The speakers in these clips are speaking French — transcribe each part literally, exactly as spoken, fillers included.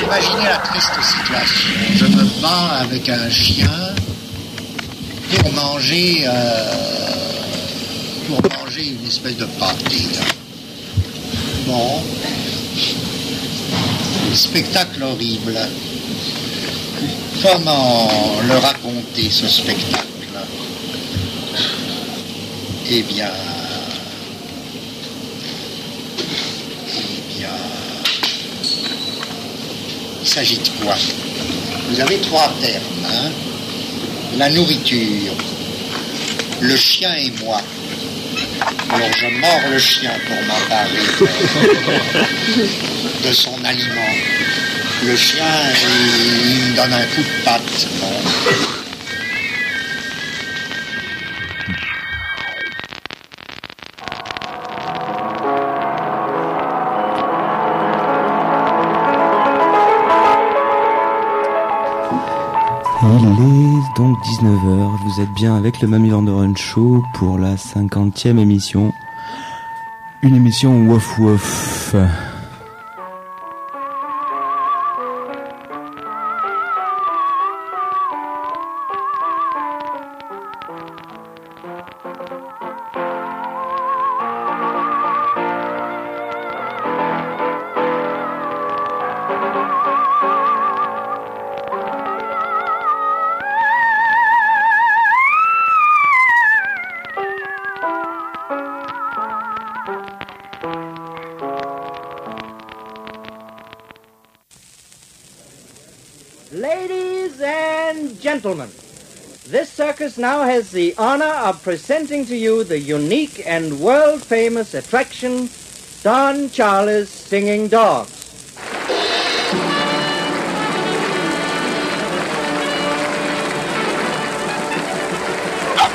Imaginez la triste situation. Je me bats avec un chien pour manger, euh, pour manger une espèce de pâté. Bon, spectacle horrible. Comment le raconter, ce spectacle? Eh bien, eh bien, il s'agit de quoi? Vous avez trois termes, hein? La nourriture, le chien et moi. Alors je mords le chien pour m'emparer de son aliment. Le chien, il, il me donne un coup de patte. Bon. Il est donc dix-neuf heures, vous êtes bien avec le Mamie Van Doren Show pour la cinquantième émission. Une émission wouf wouf. Now has the honor of presenting to you the unique and world-famous attraction, Don Charlie's Singing Dogs. Come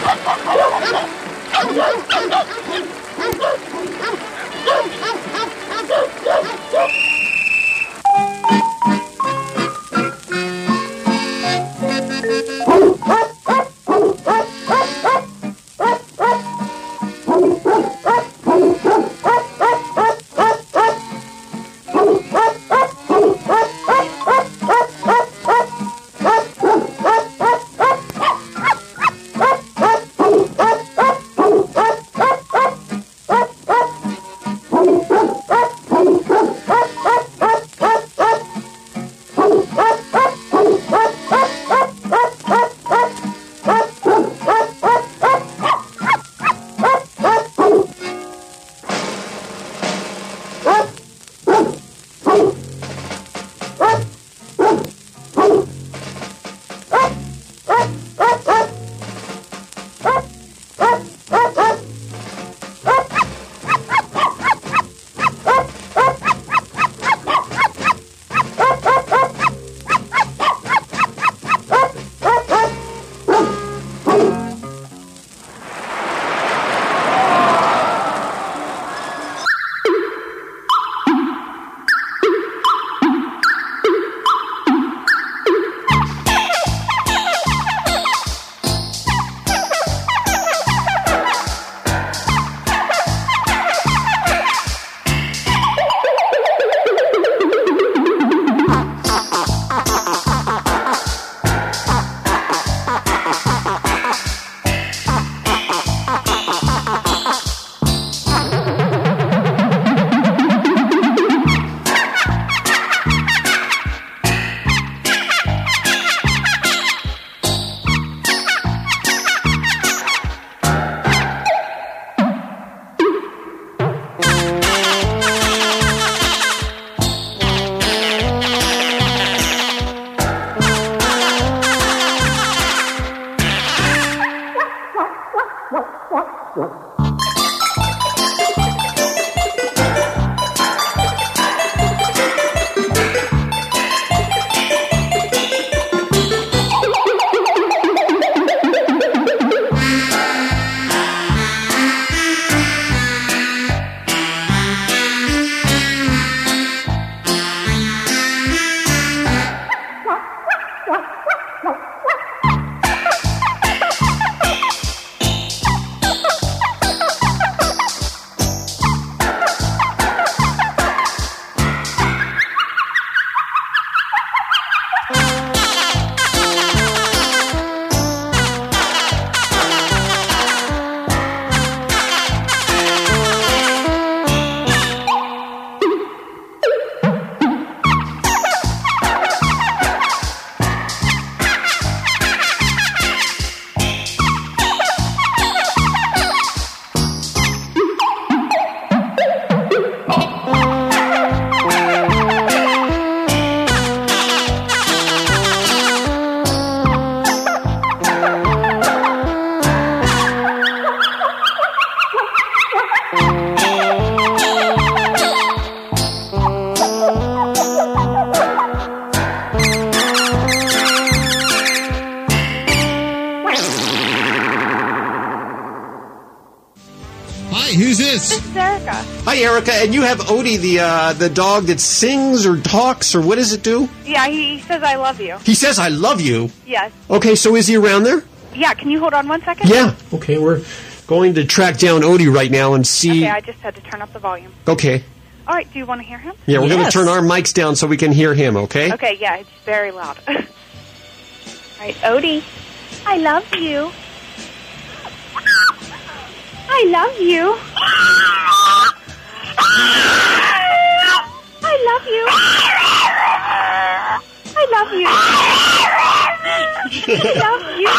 Erica. Hi, Erica. And you have Odie, the uh, the dog that sings or talks, or what does it do? Yeah, he, he says, I love you. He says, I love you? Yes. Okay, so is he around there? Yeah, can you hold on one second? Yeah. Okay, we're going to track down Odie right now and see. Okay, I just had to turn up the volume. Okay. All right, do you want to hear him? Yeah, we're yes. going to turn our mics down so we can hear him, okay? Okay, yeah, it's very loud. All right, Odie. I love you. I love you. I love you. I love you. I love you. I love you.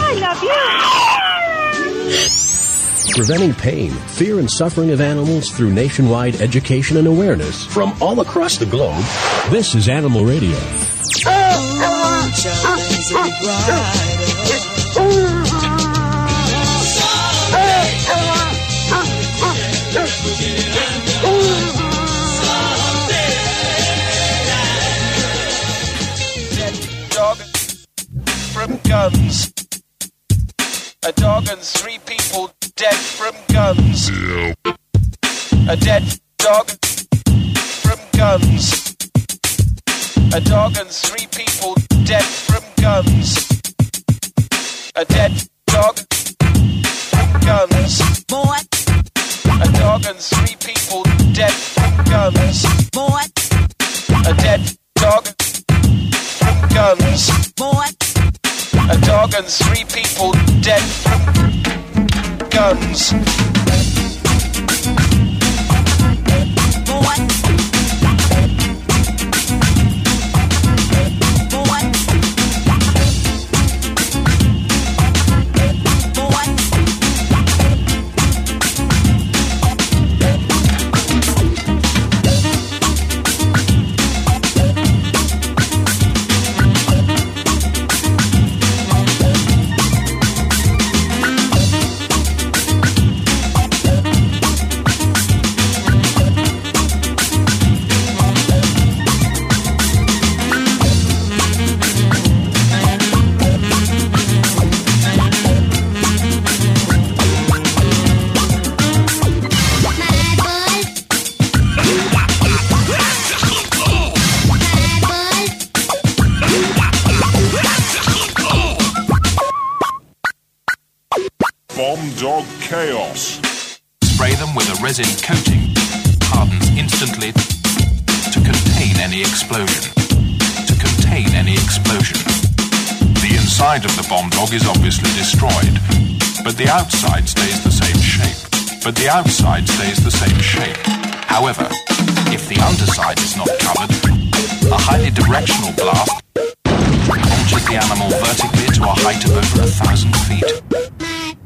I love you. Preventing pain, fear, and suffering of animals through nationwide education and awareness from all across the globe. This is Animal Radio. From guns, a dog and three people dead from guns. A dead dog from guns. A dog and three people dead from guns. A dead dog from guns. Boy. A dog and three people dead from guns. Boy. A dead dog from guns. Boy. A dog and three people dead from guns. Boy. Dog chaos. Spray them with a resin coating. Hardens instantly to contain any explosion. To contain any explosion. The inside of the bomb dog is obviously destroyed, but the outside stays the same shape. But the outside stays the same shape. However, if the underside is not covered, a highly directional blast launches the animal vertically to a height of over a thousand feet.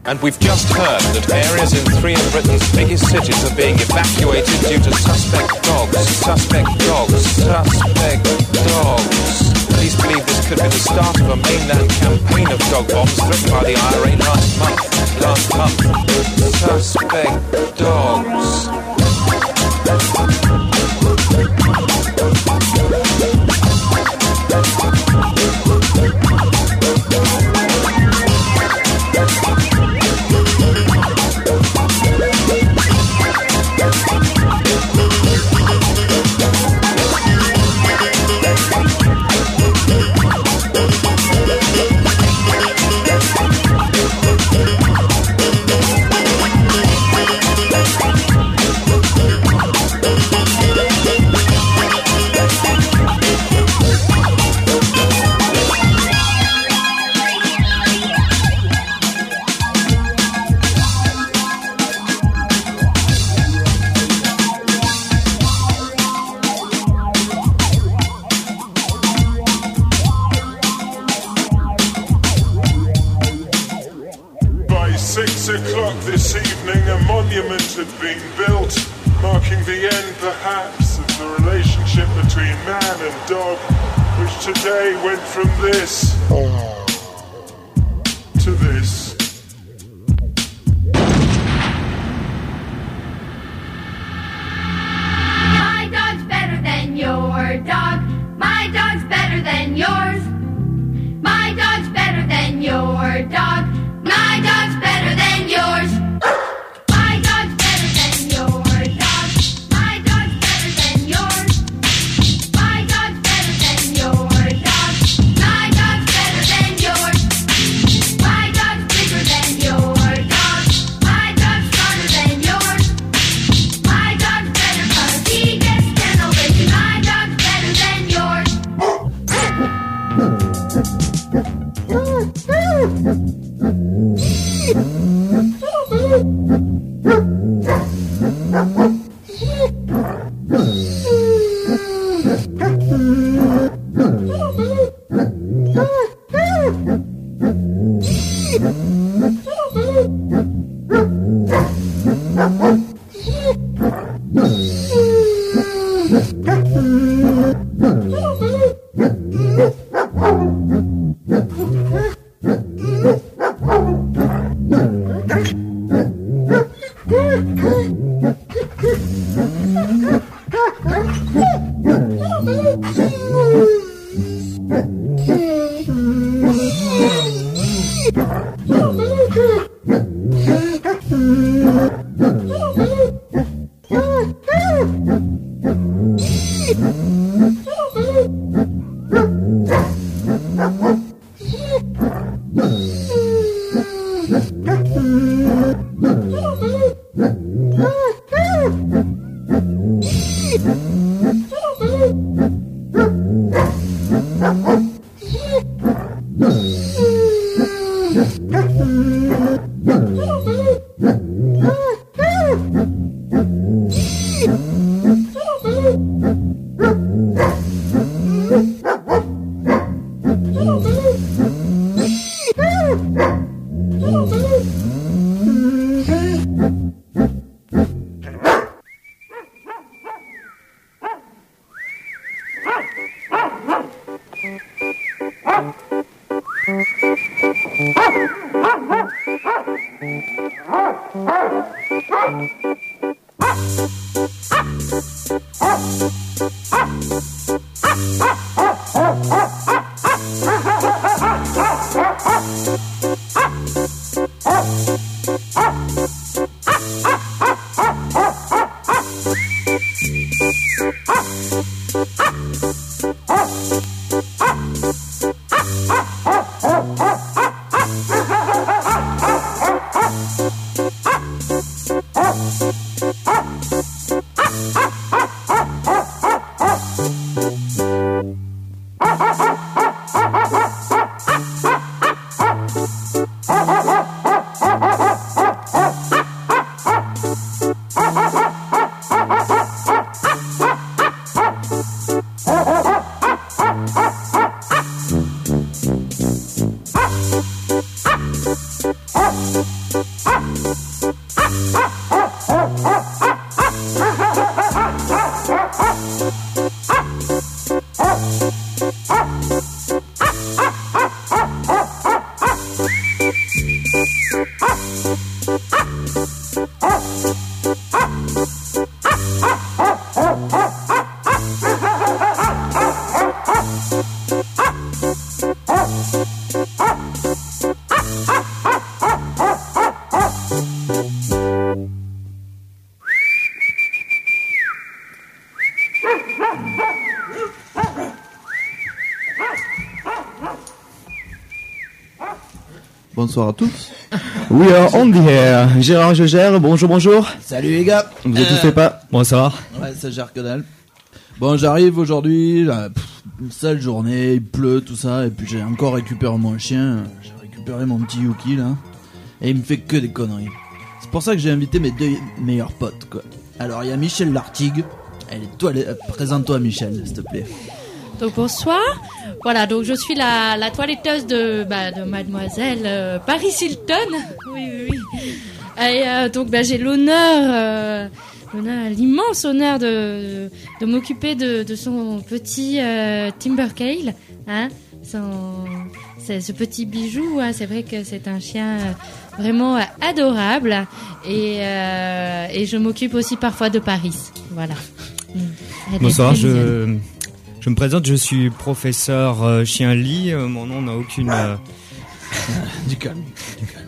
And we've just heard that areas in three of Britain's biggest cities are being evacuated due to suspect dogs, suspect dogs, suspect dogs. Police believe this could be the start of a mainland campaign of dog bombs threatened by the I R A last month, last month. Suspect dogs. Your dog, my dog's better than yours. My dog's better. Bonsoir à tous. We are on the air. Gérard Gégère, bonjour, bonjour. Salut les gars. Vous euh... étouffez pas. Bonsoir. Ouais, ça gère que dalle. Bon, j'arrive aujourd'hui, là, pff, une sale journée, il pleut, tout ça, et puis j'ai encore récupéré mon chien. J'ai récupéré mon petit Yuki, là, et il me fait que des conneries. C'est pour ça que j'ai invité mes deux meilleurs potes, quoi. Alors, il y a Michel Lartigue. Allez, toi, les... présente-toi, Michel, s'il te plaît. Donc, bonsoir. Voilà, donc je suis la, la toiletteuse de, bah, de mademoiselle euh, Paris Hilton. Oui, oui, oui. Et euh, donc bah, j'ai l'honneur, euh, l'honneur, l'immense honneur de, de m'occuper de, de son petit euh, Timber Kale. Hein, son, c'est, ce petit bijou, hein, c'est vrai que c'est un chien vraiment adorable. Et, euh, et je m'occupe aussi parfois de Paris. Voilà. Elle bonsoir, je... Je me présente, je suis professeur euh, chien-lit, euh, mon nom n'a aucune... Euh... du calme, du calme.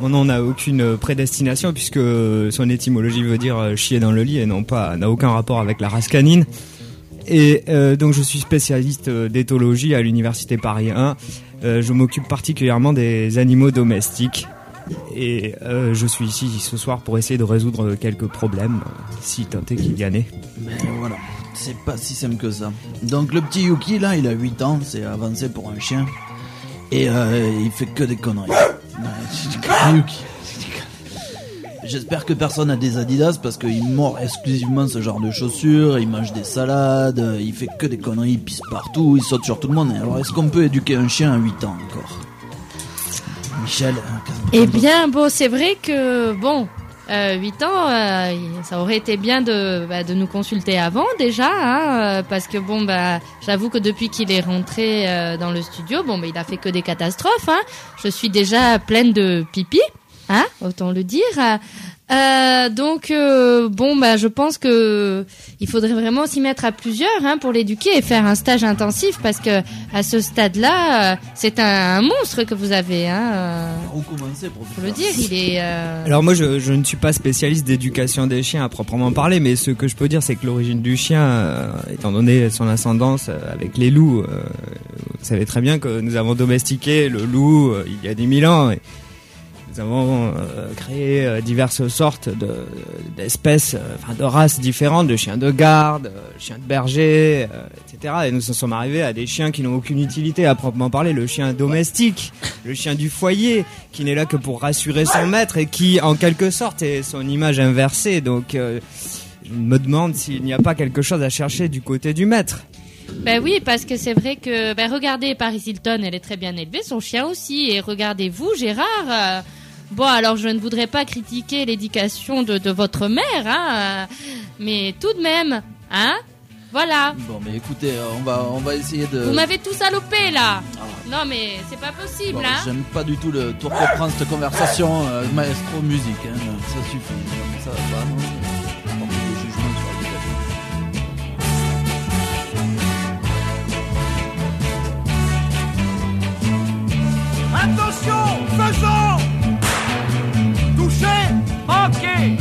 Mon nom n'a aucune prédestination puisque son étymologie veut dire euh, chier dans le lit et non pas, n'a aucun rapport avec la race canine. Et euh, donc je suis spécialiste euh, d'éthologie à l'université Paris un. Euh, je m'occupe particulièrement des animaux domestiques et euh, je suis ici ce soir pour essayer de résoudre quelques problèmes, euh, si tant est qu'il y en ait. Mais voilà. C'est pas si simple que ça. Donc le petit Yuki là, il a huit ans, c'est avancé pour un chien. Et euh, il fait que des conneries. Ouais, c'est du calme, Yuki. C'est du calme. J'espère que personne a des Adidas parce qu'il mord exclusivement ce genre de chaussures, il mange des salades, il fait que des conneries, il pisse partout, il saute sur tout le monde. Alors est-ce qu'on peut éduquer un chien à huit ans encore, Michel? Eh bien, bon, c'est vrai que, bon, euh, huit ans, euh, ça aurait été bien de, bah, de nous consulter avant déjà, hein, parce que, bon, bah, j'avoue que depuis qu'il est rentré euh, dans le studio, bon, bah, il a fait que des catastrophes, hein. Je suis déjà pleine de pipi, hein, autant le dire. Euh, donc, euh, bon, bah, je pense que il faudrait vraiment s'y mettre à plusieurs, hein, pour l'éduquer et faire un stage intensif, parce que à ce stade-là, euh, c'est un, un monstre que vous avez, hein. Euh, faut le dire, il est. Euh... Alors moi, je, je ne suis pas spécialiste d'éducation des chiens à proprement parler, mais ce que je peux dire, c'est que l'origine du chien, euh, étant donné son ascendance euh, avec les loups, euh, vous savez très bien que nous avons domestiqué le loup euh, il y a dix mille ans. Et, nous avons euh, créé euh, diverses sortes de, d'espèces, euh, de races différentes, de chiens de garde, euh, chiens de berger, euh, et cetera. Et nous en sommes arrivés à des chiens qui n'ont aucune utilité à proprement parler. Le chien domestique, le chien du foyer, qui n'est là que pour rassurer son maître et qui, en quelque sorte, est son image inversée. Donc, euh, je me demande s'il n'y a pas quelque chose à chercher du côté du maître. Ben oui, parce que c'est vrai que... Ben regardez, Paris Hilton, elle est très bien élevée, son chien aussi. Et regardez-vous, Gérard... Euh... Bon, alors je ne voudrais pas critiquer l'éducation de, de votre mère, hein, mais tout de même, hein, voilà. Bon, mais écoutez, on va, on va essayer de... Vous m'avez tout salopé, là. Ah. Non, mais c'est pas possible, bon, hein. J'aime pas du tout le tour que prend cette conversation, euh, maestro musique, hein, ça suffit, ça va pas, non. Attention, faisons. Touché, ok.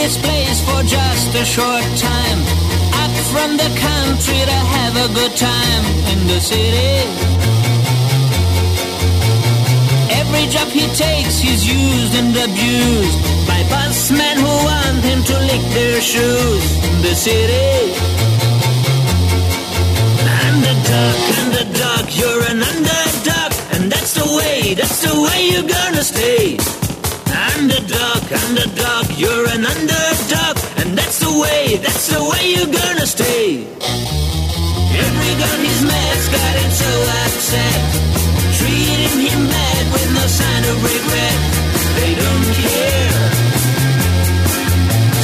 this place for just a short time. Up from the country to have a good time in the city. Every job he takes he's used and abused by busmen who want him to lick their shoes in the city. Underdog, underdog, you're an underdog, and that's the way, that's the way you're gonna stay. Underdog, underdog, you're an underdog, and that's the way, that's the way you're gonna stay. Every gun he's met's got him so upset, treating him bad with no sign of regret. They don't care.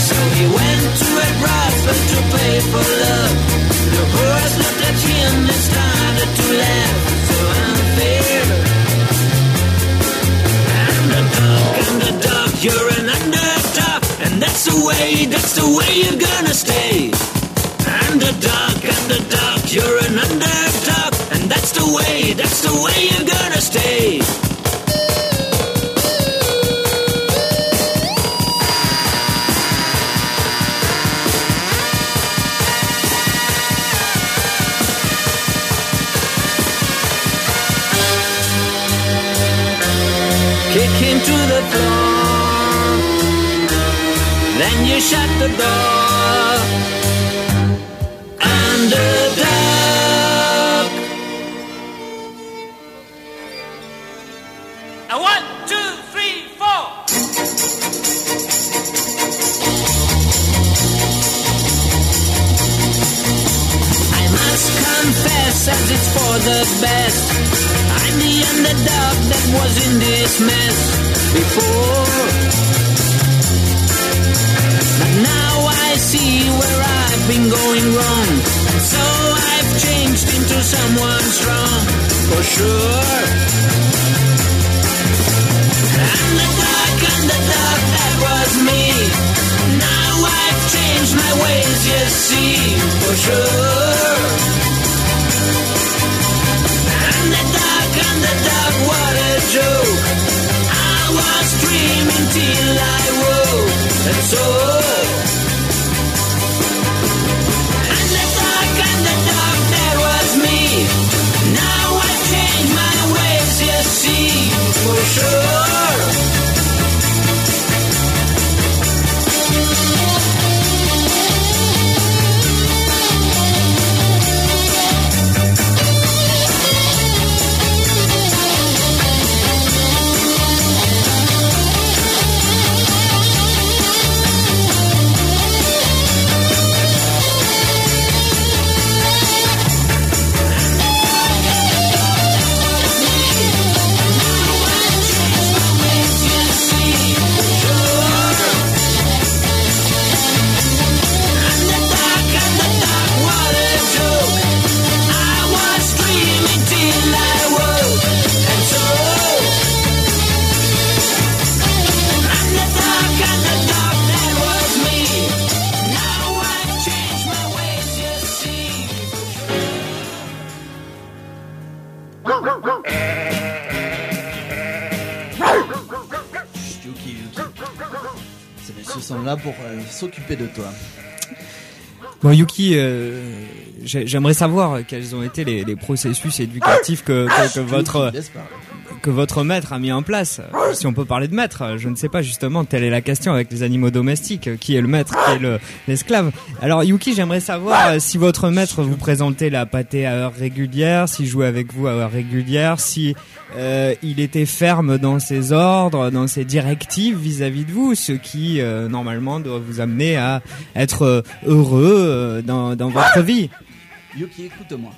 So he went to a brothel to pay for love. The boys looked at him and started to laugh. So unfair. Underdog, you're an underdog, and that's the way, that's the way you're gonna stay. Underdog, underdog, you're an underdog, and that's the way, that's the way you're gonna stay. To the floor, then you shut the door. Underdog. A one, two, three, four. I must confess, as it's for the best, I'm the underdog that was in this mess before. But now I see where I've been going wrong, and so I've changed into someone strong, for sure. Underdog, underdog, that was me. Now I've changed my ways, you see, for sure. Underdog, underdog, what a joke. Was dreaming till I woke, and so underdog, underdog, that was me. Now I change my ways, you see, for sure. Là pour euh, s'occuper de toi. Bon Yuki, euh, j'ai, j'aimerais savoir quels ont été les, les processus éducatifs que, que, que, votre, que votre maître a mis en place. Si on peut parler de maître, je ne sais pas justement, telle est la question avec les animaux domestiques. Qui est le maître, qui est le, l'esclave? Alors Yuki, j'aimerais savoir si votre maître vous présentait la pâtée à heure régulière, s'il jouait avec vous à heure régulière, si... Euh, il était ferme dans ses ordres, dans ses directives vis-à-vis de vous, ce qui euh, normalement doit vous amener à être heureux euh, dans, dans votre vie. Yuki, écoute-moi.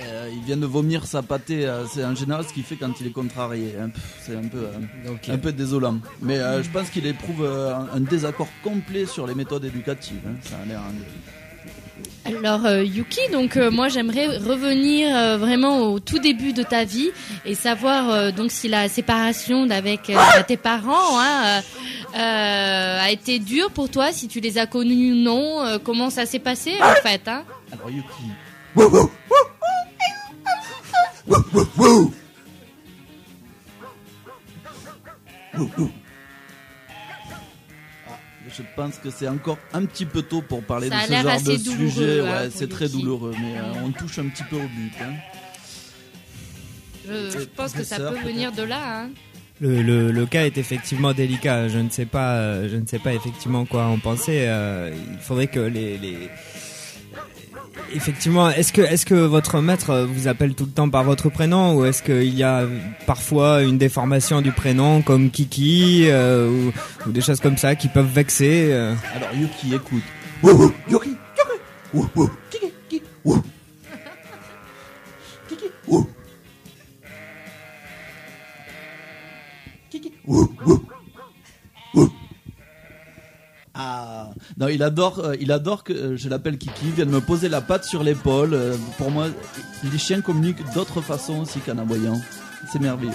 Euh, il vient de vomir sa pâtée, euh, c'est en général ce qu'il fait quand il est contrarié, hein. C'est un peu, euh, okay. un peu désolant. Mais euh, je pense qu'il éprouve euh, un désaccord complet sur les méthodes éducatives, hein. Ça a l'air... Un... Alors euh, Yuki, donc euh, moi j'aimerais revenir euh, vraiment au tout début de ta vie et savoir euh, donc si la séparation avec euh, tes parents hein, euh, a été dure pour toi, si tu les as connus ou non, euh, comment ça s'est passé en fait hein. Alors Yuki. Ouh, ouh. Je pense que c'est encore un petit peu tôt pour parler ça de ce genre de sujet. Ouais, hein, c'est très douloureux, mais euh, on touche un petit peu au but. Hein. Je, je pense que ça peut venir de là. Hein. Le, le, le cas est effectivement délicat. Je ne sais pas, je ne sais pas effectivement quoi en penser. Euh, il faudrait que les... les... Effectivement, est-ce que, est-ce que votre maître vous appelle tout le temps par votre prénom ou est-ce qu'il y a parfois une déformation du prénom comme Kiki euh, ou, ou des choses comme ça qui peuvent vexer euh. Alors Yuki, écoute. Wouh wouh, Yuki, Yuki, wouh wouh, Kiki, Kiki, wouh, Kiki, wouh, Kiki, wouh, wouh, wouh. Ah non, il adore, euh, il adore que euh, je l'appelle Kiki, il vient de me poser la patte sur l'épaule. Euh, pour moi, les chiens communiquent d'autres façons aussi qu'en aboyant. C'est merveilleux.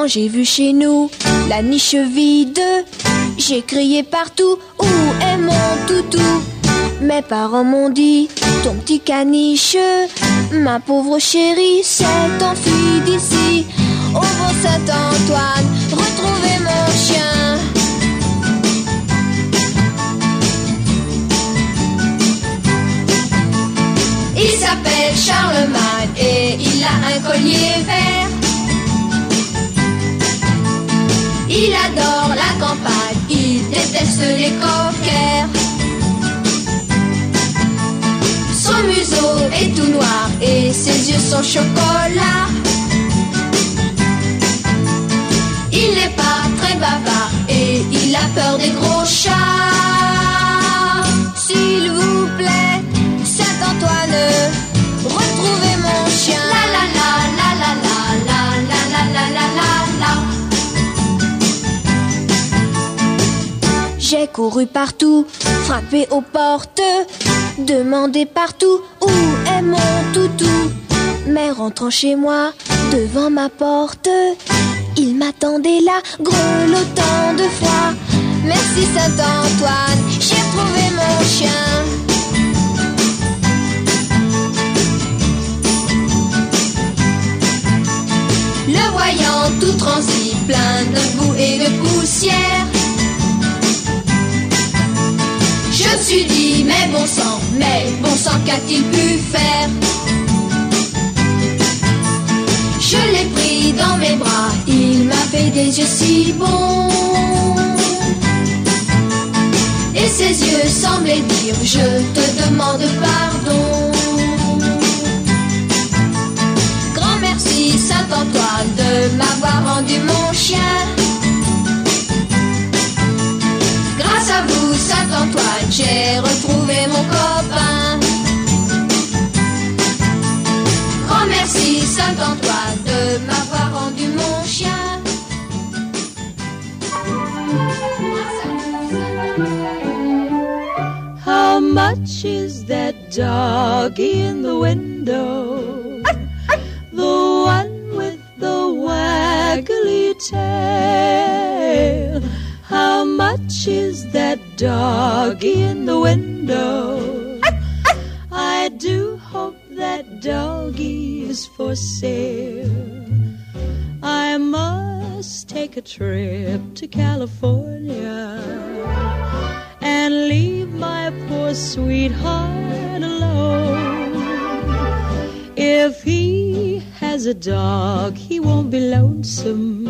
Quand j'ai vu chez nous la niche vide, j'ai crié partout, où est mon toutou? Mes parents m'ont dit, ton petit caniche, ma pauvre chérie, s'est enfuie d'ici. Au beau Saint-Antoine, retrouvez mon chien. Il s'appelle Charlemagne et il a un collier vert. Il adore la campagne, il déteste les coquères. Son museau est tout noir et ses yeux sont chocolat. Il n'est pas très bavard et il a peur des gros chats. S'il vous plaît, Saint-Antoine, retrouvez mon chien. La la la la la la la la la la la la. J'ai couru partout, frappé aux portes, demandé partout, où est mon toutou? Mais rentrant chez moi, devant ma porte, il m'attendait là, grelottant de froid. Merci Saint-Antoine, j'ai trouvé mon chien. Le voyant tout transi, plein de boue et de poussière, je me suis dit, mais bon sang, mais bon sang, qu'a-t-il pu faire? Je l'ai pris dans mes bras, il m'a fait des yeux si bons. Et ses yeux semblaient dire, je te demande pardon. Grand merci Saint-Antoine de m'avoir rendu mon chien. Grâce à vous Saint-Antoine, j'ai retrouvé mon copain. Grand merci Saint-Antoine de m'avoir rendu mon chien. How much is that doggy in the window? The one with the waggly tail. How much is that doggy in the window? I do hope that doggy is for sale. I must take a trip to California and leave my poor sweetheart alone. If he has a dog, he won't be lonesome,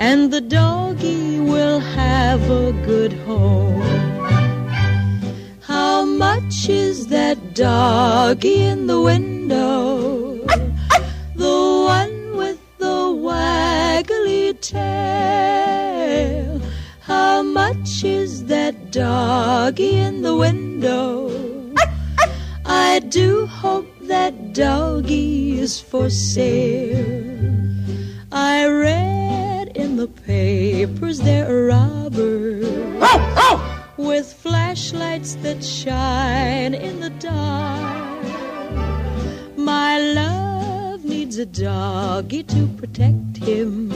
and the doggy will have a good home. How much is that doggy in the window? The one with the waggly tail. How much is that doggy in the window? I do hope that doggy is for sale. I read in the papers there are robbers with flashlights that shine in the dark. My love needs a doggy to protect him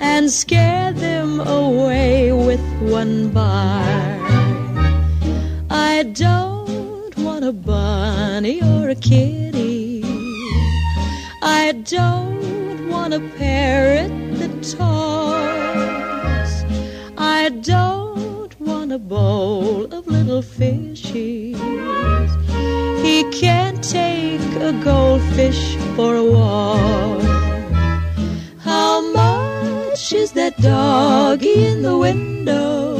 and scare them away with one bark. I don't want a bunny or a kitty. I don't want a parrot. I don't want a bowl of little fishies. He can't take a goldfish for a walk. How much is that doggy in the window?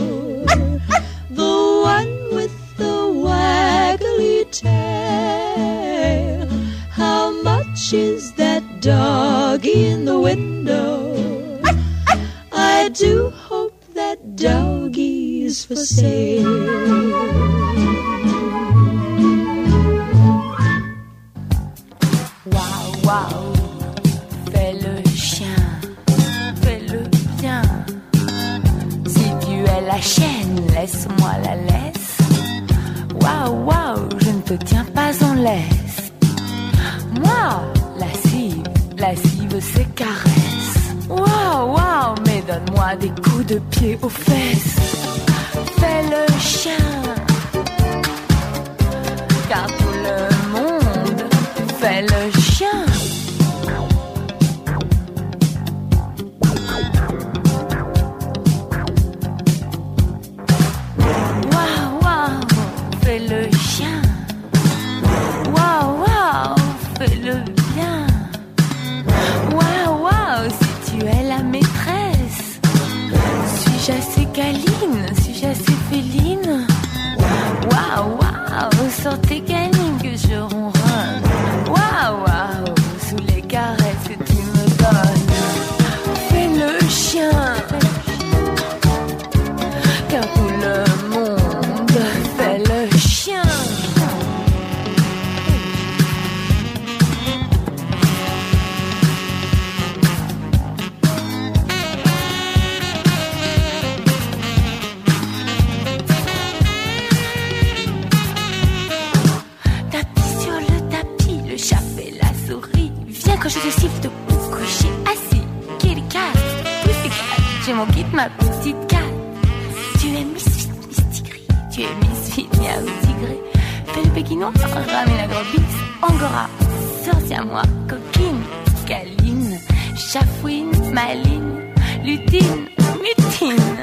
The one with the waggly tail. How much is that doggy in the window? I do hope that doggy is for sale. Waouh, waouh, fais le chien, fais-le bien. Si tu es la chienne, laisse-moi la laisse. Waouh, waouh, je ne te tiens pas en laisse. Moi, la cible. lascive ses caresses. Waouh, waouh, mais donne-moi des coups de pied aux fesses. Fais le chien, car tout le monde fait le chien. Waouh, waouh, fais le chien. Waouh, waouh, fais le bien. Waouh, waouh, si tu es la maîtresse. Suis-je assez câline, suis-je assez féline? Waouh, waouh, sur tes canines que je ronronne. Waouh, waouh, sous les caresses que tu me donnes. Fais le chien, car tout le monde fait le chien. Quand je te siffle de coucher assis, kitty cat, kitty cat, j'ai mon kit, ma petite cat. Tu es Miss Fidni, Miss Tigris, tu es Miss Fidni, miaou Tigris. Fais le pékinois, ramène la gros bise, angora, sorcière moi, coquine, câline, chafouine, maline, lutine, mutine.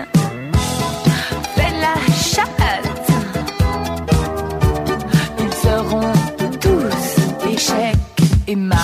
Fais la chatte, ils seront tous échecs et mâles.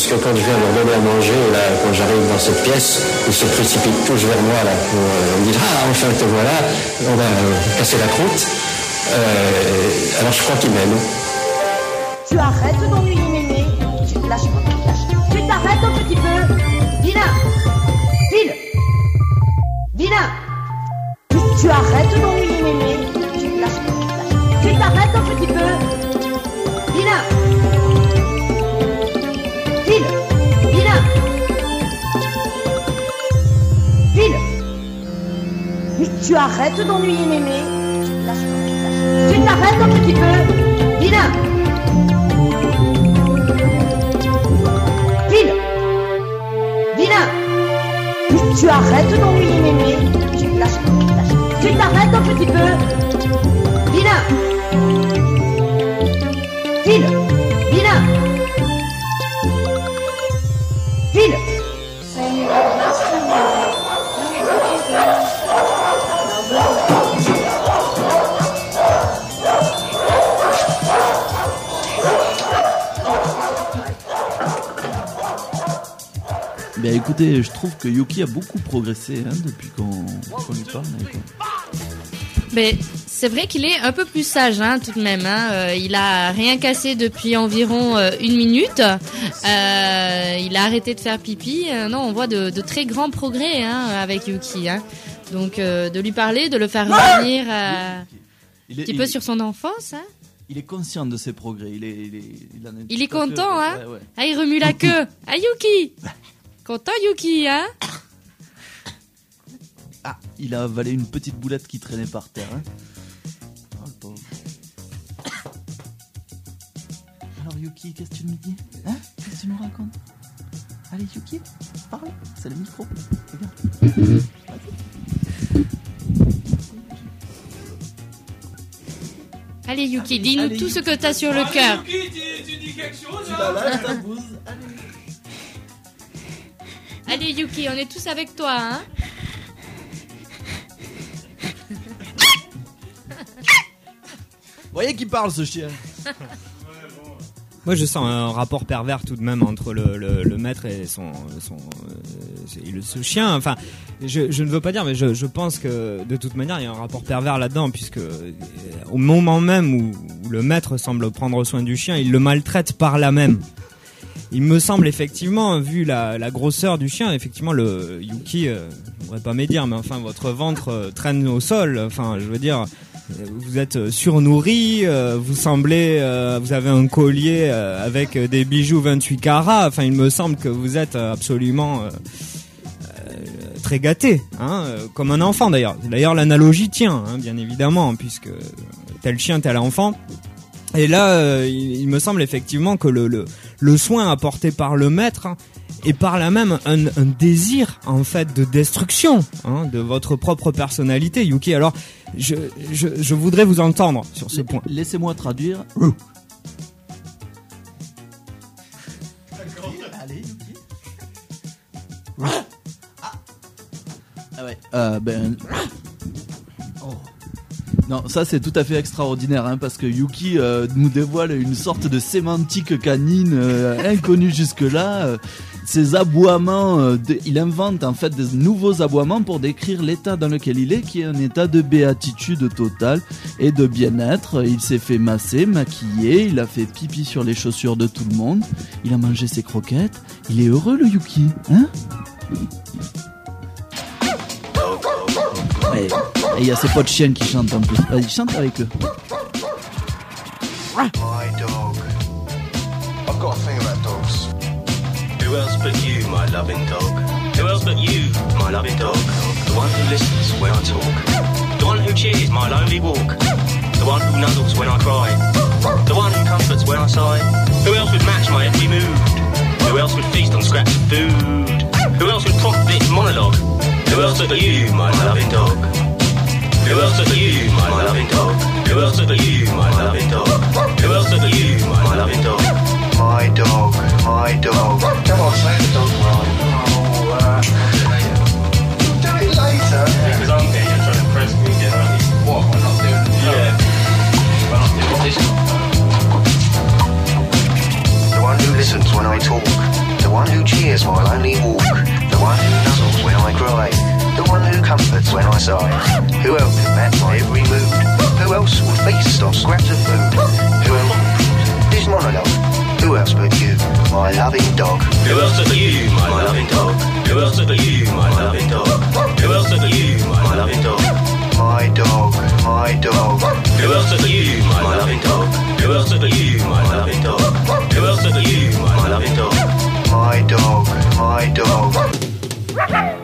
parce que quand je viens leur donner à manger, là, quand j'arrive dans cette pièce, ils se précipitent tous vers moi, là, pour euh, me dire « Ah, enfin, te voilà, on va euh, casser la croûte. Euh, » Alors je crois qu'ils m'aiment. Tu arrêtes d'ennuyer Mémé, tu te lâches quand tu te lâches. Tu t'arrêtes un petit peu, Vina, file, Vina. Tu, tu arrêtes d'ennuyer Mémé, tu te lâches quand tu te lâches. Tu t'arrêtes un petit peu, Vina. Tu arrêtes d'ennuyer Mémé. Lâche, lâche. Tu t'arrêtes un petit peu. Vina. Vina. Vina. Tu arrêtes d'ennuyer Mémé. Tu lâches, lâche. Tu t'arrêtes un petit peu. Vina. Vina. Vina. Vina. Bien écoutez, je trouve que Yuki a beaucoup progressé hein, depuis qu'on lui parle. Mais c'est vrai qu'il est un peu plus sage hein, tout de même. Hein. Euh, il a rien cassé depuis environ euh, une minute. Euh, il a arrêté de faire pipi. Euh, non, on voit de, de très grands progrès hein, avec Yuki. Hein. Donc euh, de lui parler, de le faire revenir euh, un petit peu sur son enfance. Hein. Il est conscient de ses progrès. Il est, il est, il en est, il est content. Hein ouais, ouais. Ah, il remue la queue. Ah Yuki. Content Yuki, hein? Ah, il a avalé une petite boulette qui traînait par terre. Hein oh, le pauvre. Alors Yuki, qu'est-ce que tu nous dis? Hein? Qu'est-ce que tu nous racontes? Allez Yuki, parle, c'est le micro. Regarde. Allez Yuki, allez, dis-nous allez, tout Yuki. Ce que t'as sur allez, le cœur. Yuki, tu, tu dis quelque chose hein? Tu t'avales, ta bouse. Allez. Allez Yuki, on est tous avec toi, hein? Vous voyez qui parle ce chien. Moi je sens un rapport pervers tout de même entre le, le, le maître et son, son euh, et le, ce chien. Enfin, je, je ne veux pas dire, mais je, je pense que de toute manière il y a un rapport pervers là-dedans, puisque euh, au moment même où, où le maître semble prendre soin du chien, il le maltraite par là même. Il me semble effectivement, vu la, la grosseur du chien, effectivement le Yuki, euh, je voudrais pas médire, mais enfin votre ventre euh, traîne au sol. Enfin, je veux dire, vous êtes surnourri, euh, vous semblez, euh, vous avez un collier euh, avec des bijoux vingt-huit carats. Enfin, il me semble que vous êtes absolument euh, euh, très gâté, hein, euh, comme un enfant d'ailleurs. D'ailleurs, l'analogie tient, hein, bien évidemment, puisque tel chien, tel enfant. Et là, euh, il, il me semble effectivement que le, le, le soin apporté par le maître hein, est par là même un, un désir en fait de destruction hein, de votre propre personnalité, Yuki. Alors, je, je, je voudrais vous entendre sur ce point. Laissez-moi traduire. Ouh. D'accord. Allez, Yuki. Ouh. Ah. Ah ouais. Euh, ben. Oh. Non, ça c'est tout à fait extraordinaire hein, parce que Yuki euh, nous dévoile une sorte de sémantique canine euh, inconnue jusque-là. Euh, ses aboiements, euh, de, il invente en fait des nouveaux aboiements pour décrire l'état dans lequel il est, qui est un état de béatitude totale et de bien-être. Il s'est fait masser, maquiller, il a fait pipi sur les chaussures de tout le monde, il a mangé ses croquettes, il est heureux le Yuki, hein ? Ouais. Et il y a ses potes chiens qui chantent en plus. Vas-y, chante avec eux. My dog. I've got a thing about dogs. Who else but you, my loving dog? Who else but you, my loving dog? The one who listens when I talk. The one who cheers my lonely walk. The one who nuzzles when I cry. The one who comforts when I sigh. Who else would match my every mood? Who else would feast on scraps of food? Who else would prompt this monologue? Who else but you, my loving dog? Who else but you, my loving dog? Who else but you, my loving dog? Who else but you, my loving dog? My dog, my dog. Come on, say the dog right. Oh, uh, we'll do it later. Because I'm here, you're trying to press me down. What? We're not doing this. Yeah. We're not doing this. The one who listens when I talk. pride, the one who comforts when I sigh, who else met my every mood, who else would feast on scraps of food, who else this monologue. Who else but you, my loving dog? Who else but you, my loving dog? Who else but you, my loving dog? Who else but you, my loving dog? My dog, my dog. Who else but you, my loving dog? Who else but you, my loving dog? Who else but you, my loving dog? My dog, my dog.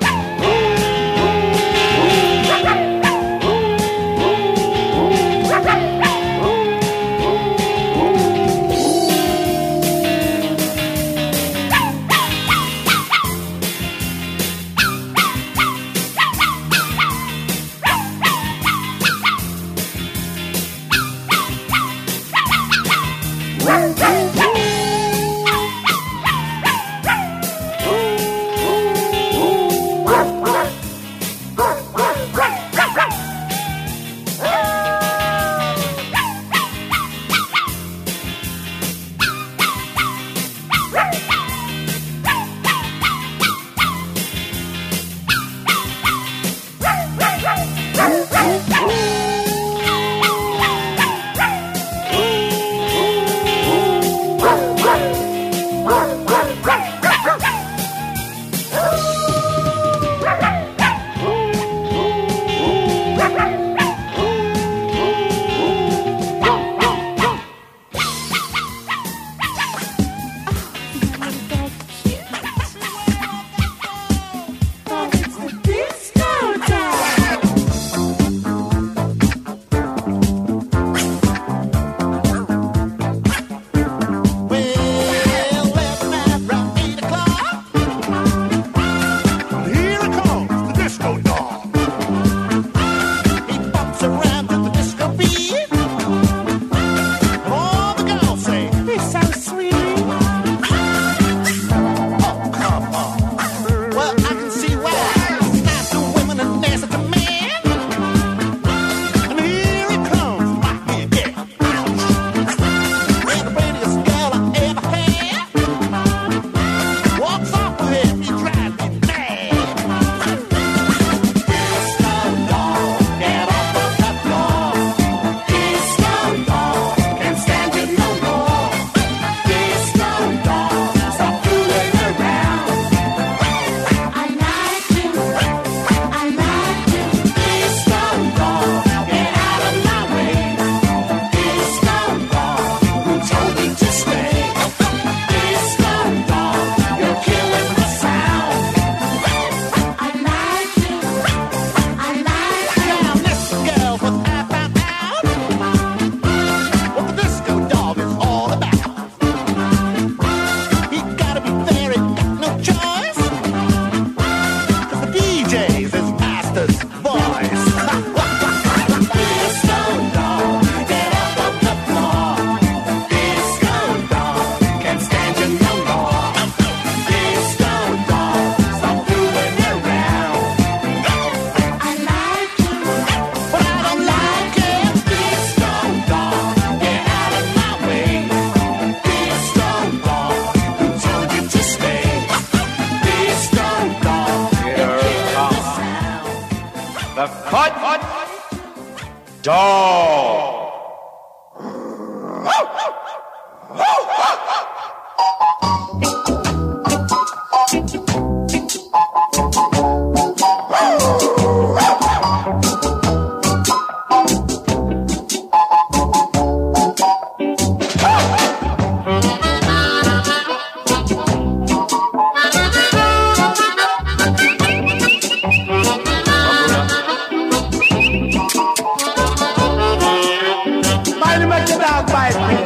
Make the dog bite me.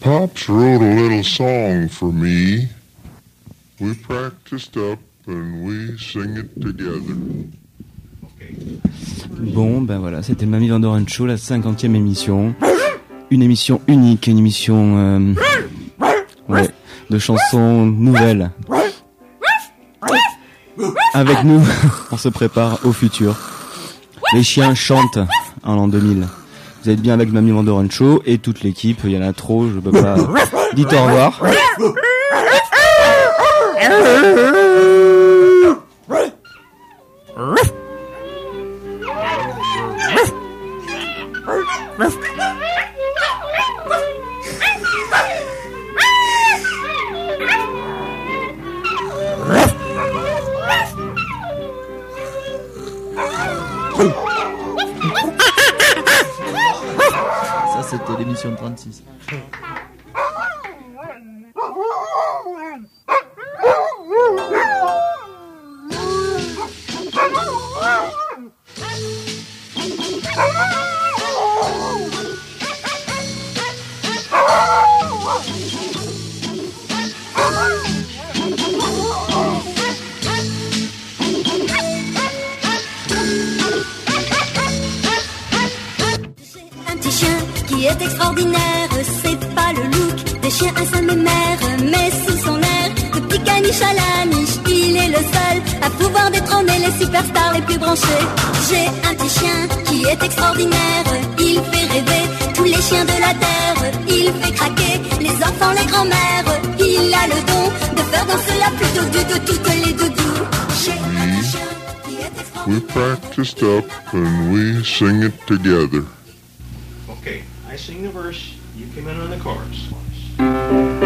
Pops wrote a little song for me. We practiced up and we sing it together. Bon, ben voilà, c'était Mamie Van Doren Show, la cinquantième émission. Une émission unique, une émission euh, ouais, de chansons nouvelles. Avec nous, on se prépare au futur. Les chiens chantent en l'an deux mille. Vous êtes bien avec Mamie Van Doren Show et toute l'équipe. Il y en a trop, je peux pas. Dites au revoir. C'était l'émission trente-six. Extraordinaire, c'est pas le look des chiens à sa mère, mais sous son air de petit caniche à la niche, il est le seul à pouvoir détrôner les superstars les plus branchés. J'ai un petit chien qui est extraordinaire, il fait rêver tous les chiens de la terre, il fait craquer les enfants, les grands-mères, il a le don de faire danser la plus doudou de toutes les doudous. J'ai un petit chien qui est extraordinaire. We practiced up and we sing it together. Sing the verse, you come in on the chorus.